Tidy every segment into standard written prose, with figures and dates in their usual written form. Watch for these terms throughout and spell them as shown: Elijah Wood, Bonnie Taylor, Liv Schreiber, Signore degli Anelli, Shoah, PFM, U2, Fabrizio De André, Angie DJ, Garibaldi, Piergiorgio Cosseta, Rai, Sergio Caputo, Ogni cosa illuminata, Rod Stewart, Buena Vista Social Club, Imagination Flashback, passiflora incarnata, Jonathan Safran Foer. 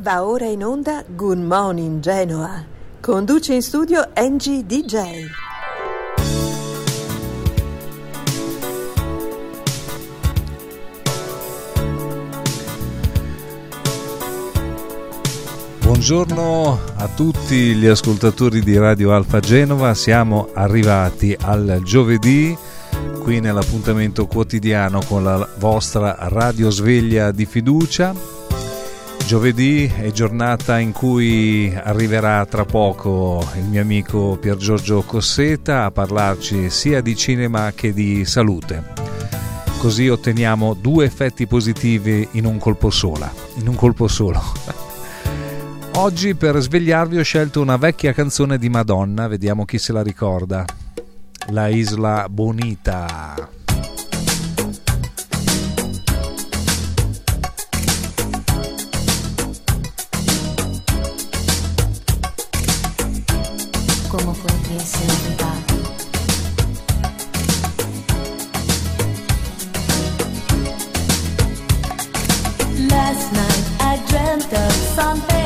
Va ora in onda Good Morning Genoa. Conduce in studio Angie DJ. Buongiorno a tutti gli ascoltatori di Radio Alfa Genova, siamo arrivati al giovedì qui nell'appuntamento quotidiano con la vostra radio sveglia di fiducia. Giovedì è giornata in cui arriverà tra poco il mio amico Piergiorgio Cosseta a parlarci sia di cinema che di salute. Così otteniamo due effetti positivi in un colpo solo. Oggi per svegliarvi ho scelto una vecchia canzone di Madonna, vediamo chi se la ricorda. La Isla Bonita. Come puoi essere arrivato? Last night I dreamt of San Pedro.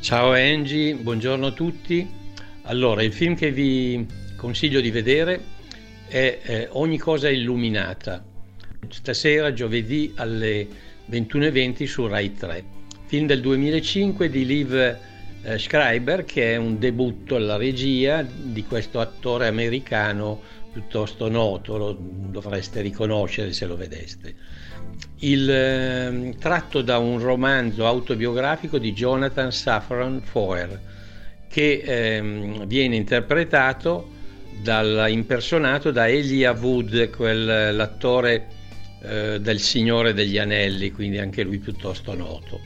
Ciao Angie, buongiorno a tutti. Allora, il film che vi consiglio di vedere è Ogni cosa illuminata, stasera giovedì alle 21:20 su Rai 3. Film del 2005 di Liv Schreiber, che è un debutto alla regia di questo attore americano piuttosto noto, lo dovreste riconoscere se lo vedeste. Tratto da un romanzo autobiografico di Jonathan Safran Foer, che viene interpretato impersonato da Elijah Wood, l'attore del Signore degli Anelli, quindi anche lui piuttosto noto,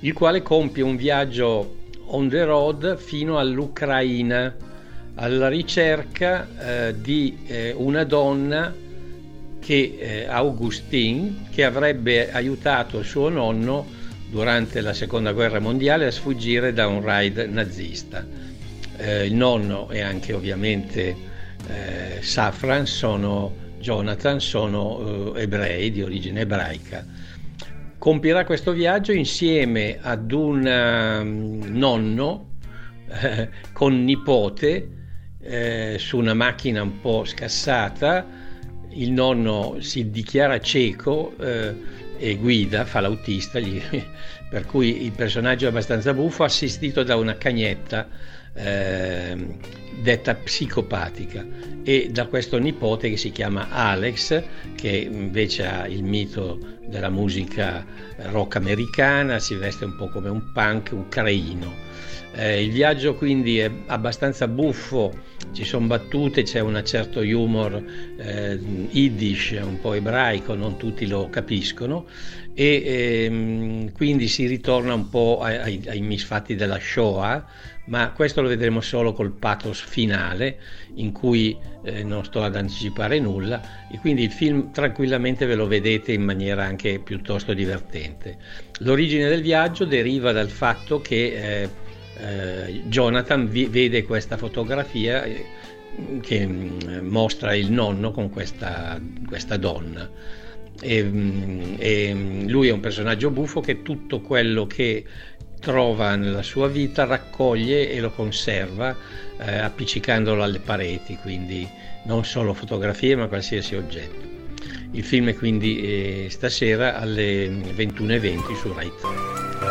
il quale compie un viaggio on the road fino all'Ucraina alla ricerca di una donna, Augustine, che avrebbe aiutato suo nonno durante la Seconda Guerra Mondiale a sfuggire da un raid nazista. Il nonno e anche ovviamente Safran sono ebrei, di origine ebraica. Compirà questo viaggio insieme ad un nonno con nipote su una macchina un po' scassata. Il nonno si dichiara cieco e guida, fa l'autista, per cui il personaggio è abbastanza buffo, assistito da una cagnetta detta psicopatica, e da questo nipote che si chiama Alex, che invece ha il mito della musica rock americana, si veste un po' come un punk ucraino. Il viaggio quindi è abbastanza buffo, ci sono battute, c'è un certo humor yiddish, un po' ebraico, non tutti lo capiscono, e quindi si ritorna un po' ai misfatti della Shoah, ma questo lo vedremo solo col pathos finale, in cui non sto ad anticipare nulla, e quindi il film tranquillamente ve lo vedete in maniera anche piuttosto divertente. L'origine del viaggio deriva dal fatto che Jonathan vede questa fotografia che mostra il nonno con questa donna, e lui è un personaggio buffo che tutto quello che trova nella sua vita raccoglie e lo conserva, appiccicandolo alle pareti, quindi non solo fotografie ma qualsiasi oggetto. Il film è quindi stasera alle 21:20 su Rai 3.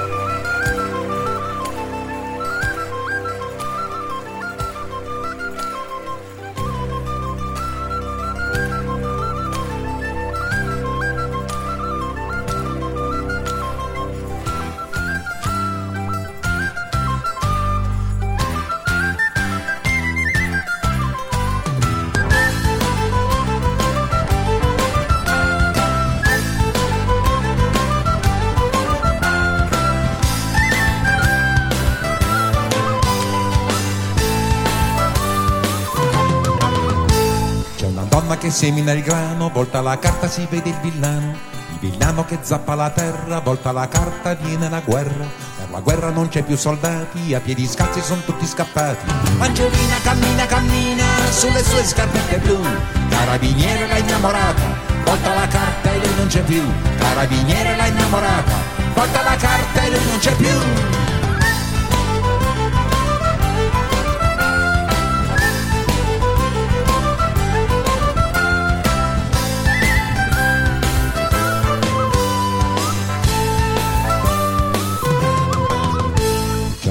Che semina il grano, volta la carta si vede il villano che zappa la terra, volta la carta viene la guerra, per la guerra non c'è più soldati, a piedi scalzi sono tutti scappati. Angelina cammina, cammina sulle sue scarpette blu, carabiniere l'ha innamorata, volta la carta e lui non c'è più, carabiniere l'ha innamorata, volta la carta e lui non c'è più.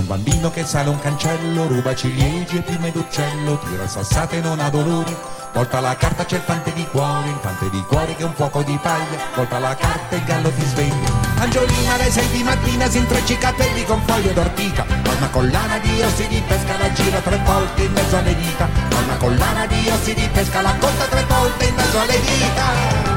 Bambino che sale un cancello, ruba ciliegie, piume d'uccello, tira sassate e non ha dolori, volta la carta c'è il fante di cuore che è un fuoco di paglia, volta la carta il gallo ti sveglia. Angiolina alle 6 di mattina si intreccia i capelli con foglio d'ortica, con una collana di ossi di pesca la gira 3 volte in mezzo alle dita, con una collana di ossi di pesca la conta 3 volte in mezzo alle dita.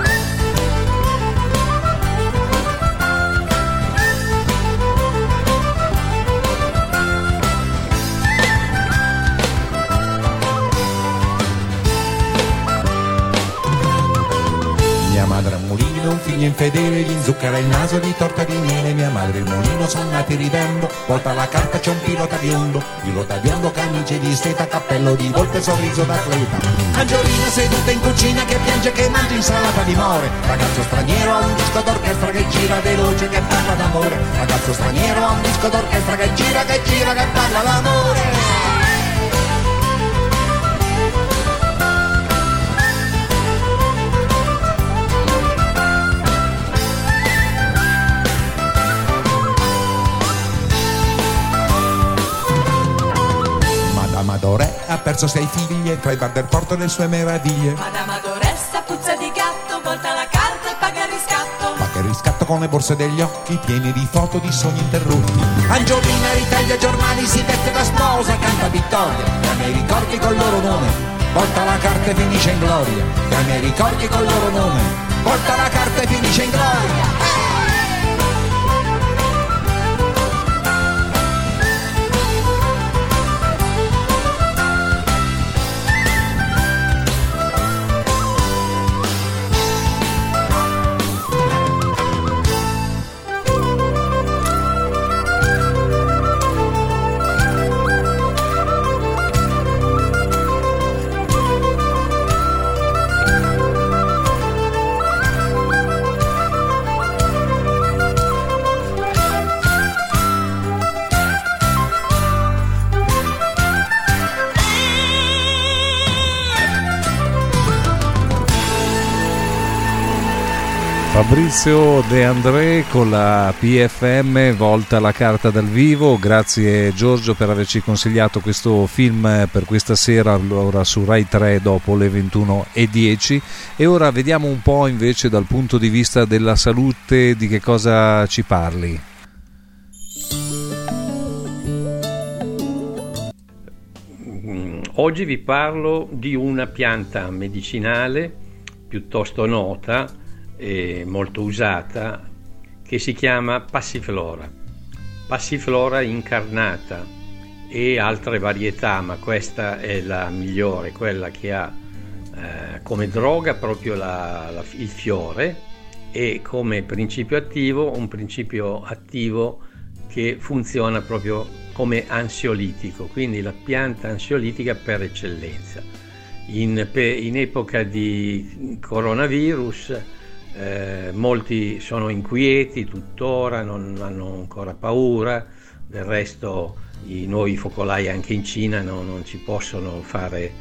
Un figlio infedele gli inzuccherà il naso di torta di miele, mia madre e il mulino sono nati ridendo, volta la carta c'è un pilota biondo, camice di seta, cappello di volpe, sorriso d'atleta. Angiolina seduta in cucina che piange, che mangia insalata di more, ragazzo straniero ha un disco d'orchestra che gira veloce, che parla d'amore, ragazzo straniero ha un disco d'orchestra che gira, che parla d'amore. perso 6 figlie tra i bar del porto e le sue meraviglie. Madama Doressa puzza di gatto, volta la carta e paga il riscatto. Paga il riscatto con le borse degli occhi pieni di foto di sogni interrotti. Angiolina ritaglia giornali, si veste da sposa, canta vittoria, chiama i ricordi col loro nome. Volta la carta e finisce in gloria, chiama i ricordi col loro nome. Volta la carta e finisce in gloria. Fabrizio De André con la PFM, Volta la carta dal vivo. Grazie Giorgio per averci consigliato questo film per questa sera, allora su Rai 3 dopo le 21:10. E ora vediamo un po' invece dal punto di vista della salute di che cosa ci parli. Oggi vi parlo di una pianta medicinale piuttosto nota e molto usata che si chiama passiflora incarnata e altre varietà, ma questa è la migliore, quella che ha come droga proprio il fiore e come principio attivo che funziona proprio come ansiolitico, quindi la pianta ansiolitica per eccellenza. In epoca di coronavirus molti sono inquieti tuttora, non hanno ancora paura, del resto i nuovi focolai anche in Cina non ci possono fare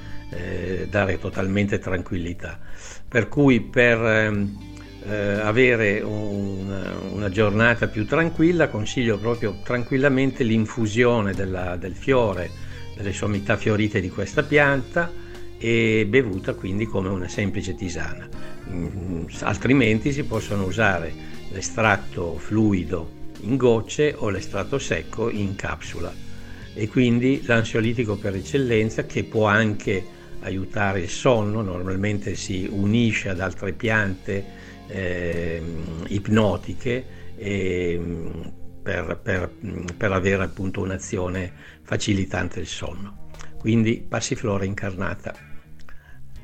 dare totalmente tranquillità, per cui per avere una giornata più tranquilla consiglio proprio tranquillamente l'infusione del fiore, delle sommità fiorite di questa pianta e bevuta quindi come una semplice tisana. Altrimenti si possono usare l'estratto fluido in gocce o l'estratto secco in capsula, e quindi l'ansiolitico per eccellenza che può anche aiutare il sonno. Normalmente si unisce ad altre piante ipnotiche per avere appunto un'azione facilitante il sonno. Quindi passiflora incarnata,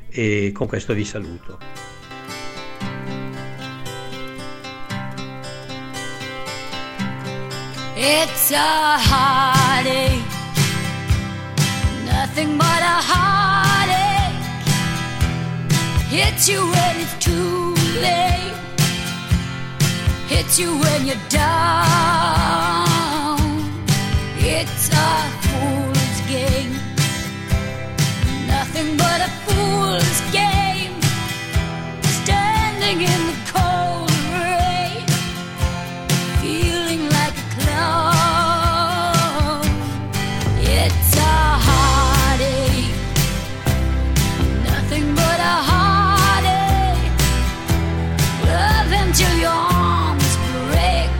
e con questo vi saluto. It's a heartache, nothing but a heartache. Hits you when it's too late, hits you when you're down. It's a fool's game, nothing but a fool's game, standing in the cold rain, feeling like a clown. It's a heartache, nothing but a heartache. Love him till your arms break,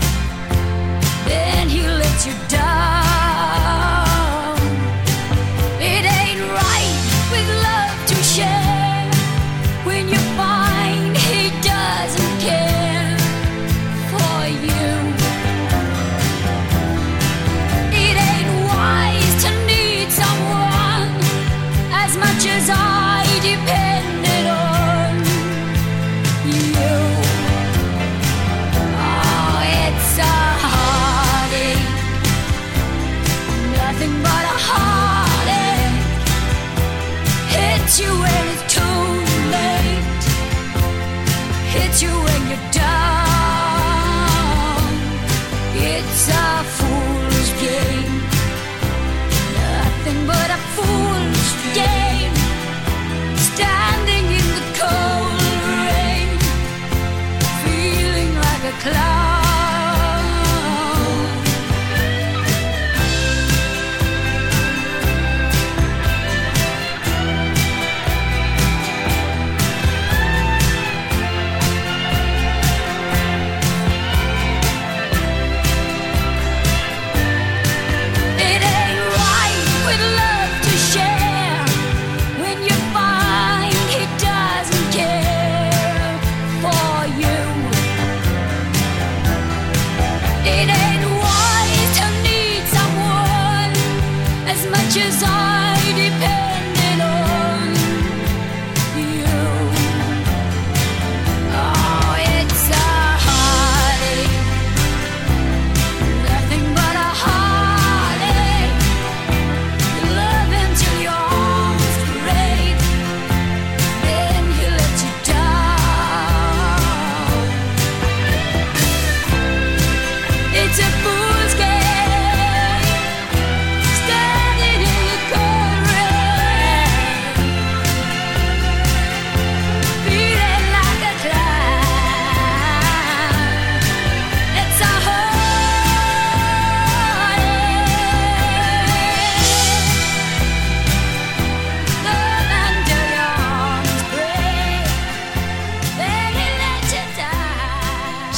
then he'll let you die. You when it's too late, hit you when you're down. It's a fool's game, nothing but a fool's game, standing in the cold rain, feeling like a clown.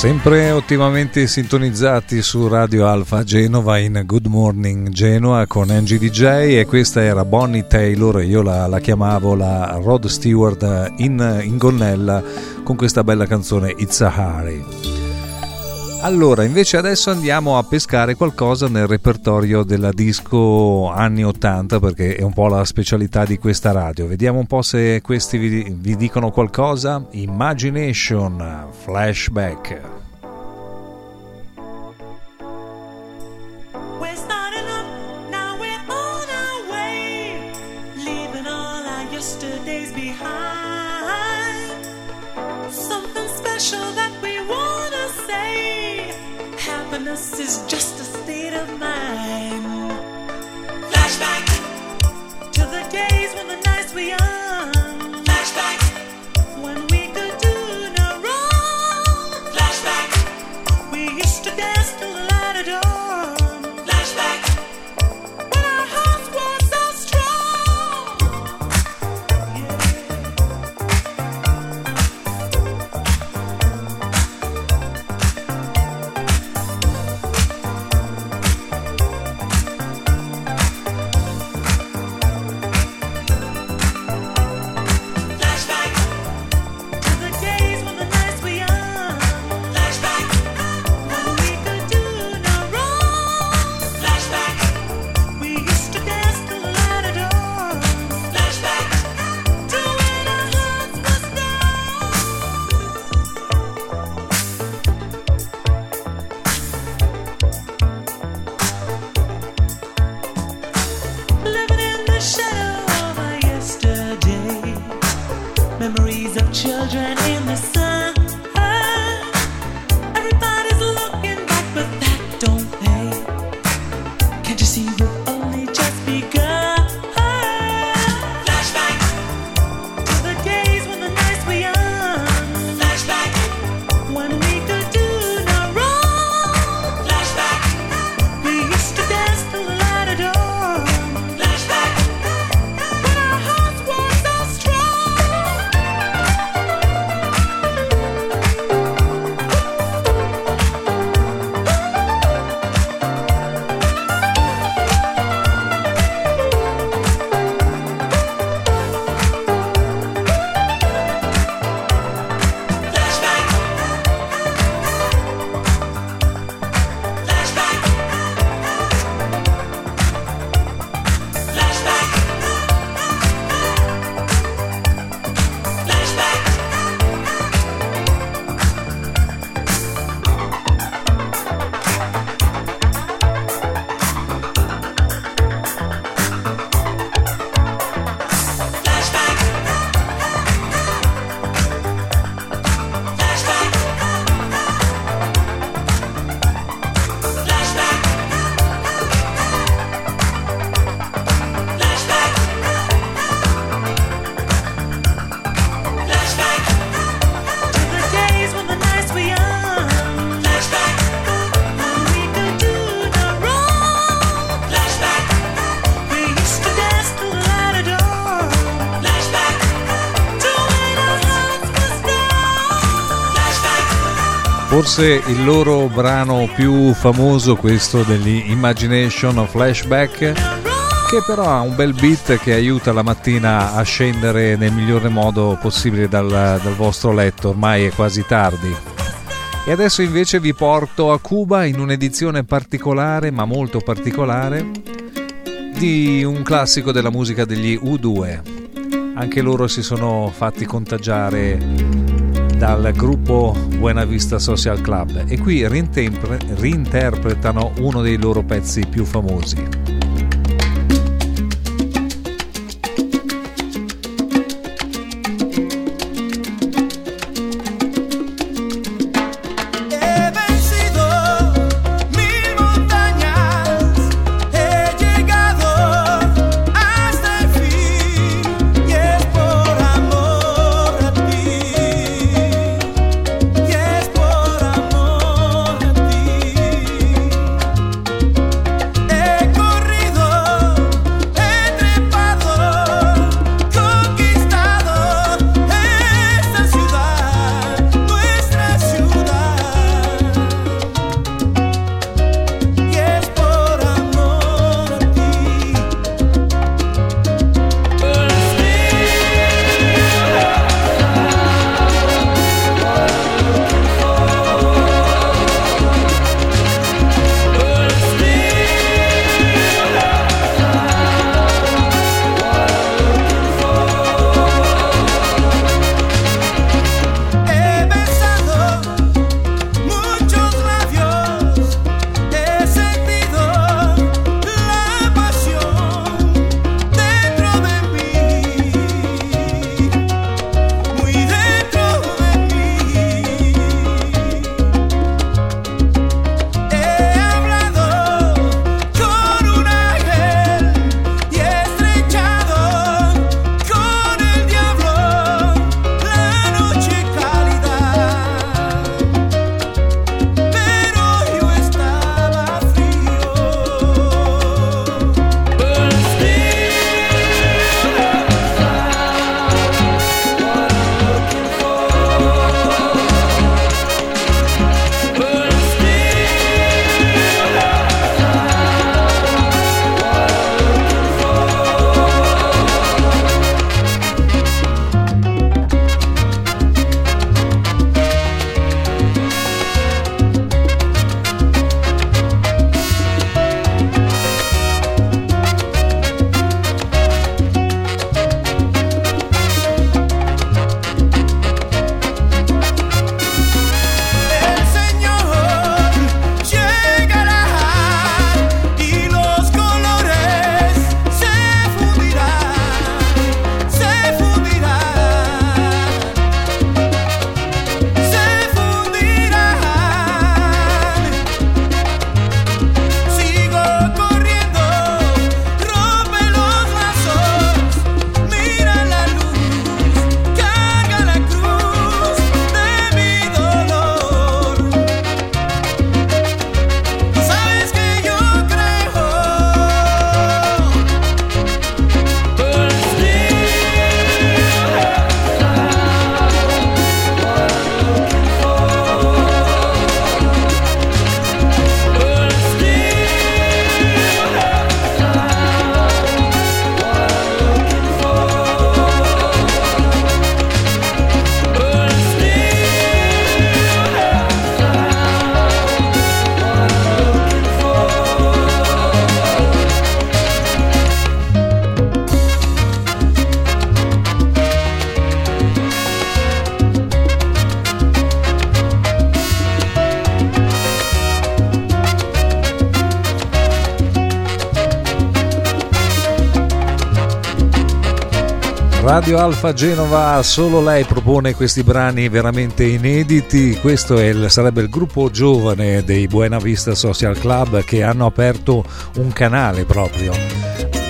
Sempre ottimamente sintonizzati su Radio Alfa Genova in Good Morning Genoa con Angie DJ, e questa era Bonnie Taylor, io la chiamavo la Rod Stewart in gonnella con questa bella canzone It's a Harry. Allora, invece adesso andiamo a pescare qualcosa nel repertorio della disco anni 80, perché è un po' la specialità di questa radio. Vediamo un po' se questi vi dicono qualcosa. Imagination Flashback. Is just a state of mind. Flashback to the days when the nights were young. Flashback when we could do no wrong. Flashback we used to dance till the light of dawn. Flashback when our hearts were so strong. Forse il loro brano più famoso, questo degli Imagination Flashback, che però ha un bel beat che aiuta la mattina a scendere nel migliore modo possibile dal vostro letto, ormai è quasi tardi. E adesso invece vi porto a Cuba in un'edizione particolare, ma molto particolare, di un classico della musica degli U2. Anche loro si sono fatti contagiare dal gruppo Buena Vista Social Club e qui reinterpretano uno dei loro pezzi più famosi. Radio Alfa Genova, solo lei propone questi brani veramente inediti. Questo sarebbe il gruppo giovane dei Buena Vista Social Club, che hanno aperto un canale proprio.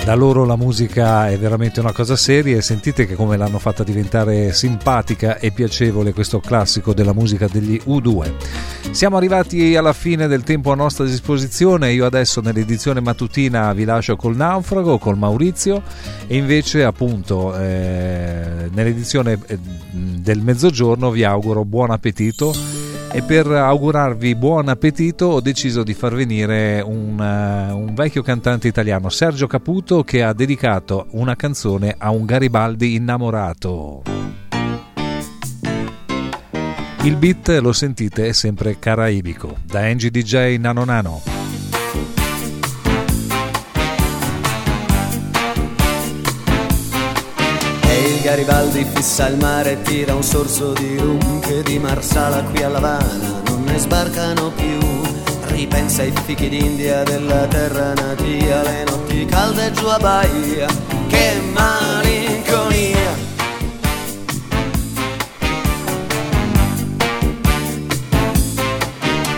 Da loro la musica è veramente una cosa seria e sentite che come l'hanno fatta diventare simpatica e piacevole questo classico della musica degli U2. Siamo arrivati alla fine del tempo a nostra disposizione. Io adesso nell'edizione mattutina vi lascio col Naufrago, col Maurizio, e invece appunto nell'edizione del mezzogiorno vi auguro buon appetito, e per augurarvi buon appetito ho deciso di far venire un vecchio cantante italiano, Sergio Caputo, che ha dedicato una canzone a un Garibaldi innamorato. Il beat lo sentite, è sempre caraibico, da Angie DJ Nano Nano. Garibaldi fissa il mare e tira un sorso di rum, che di Marsala qui a Lavana non ne sbarcano più. Ripensa ai fichi d'India della terra natia, le notti calde giù a Bahia, che malinconia.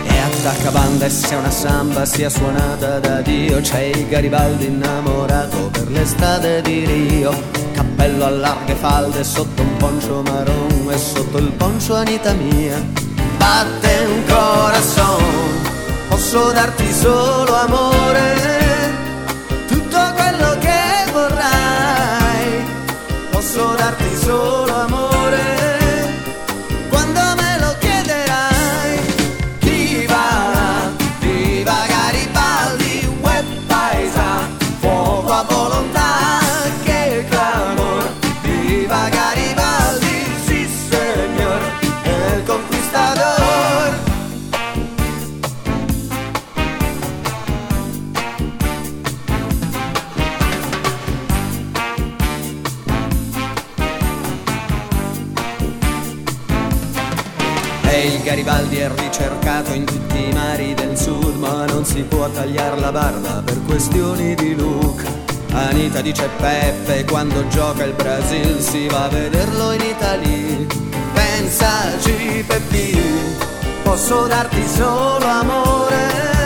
E attacca banda e se una samba sia suonata da Dio, c'è il Garibaldi innamorato per le strade di Rio. Cappello a larghe falde sotto un poncio marron e sotto il poncio Anita mia batte un corazon. Posso darti solo amore, tutto quello che vorrai. Posso darti solo amore quando me lo chiederai. Viva, viva Garibaldi, web paesa, fuoco a volontà. Garibaldi è ricercato in tutti i mari del sud, ma non si può tagliare la barba per questioni di look. Anita dice Peppe, quando gioca il Brasil si va a vederlo in Italia. Pensaci Peppi, posso darti solo amore.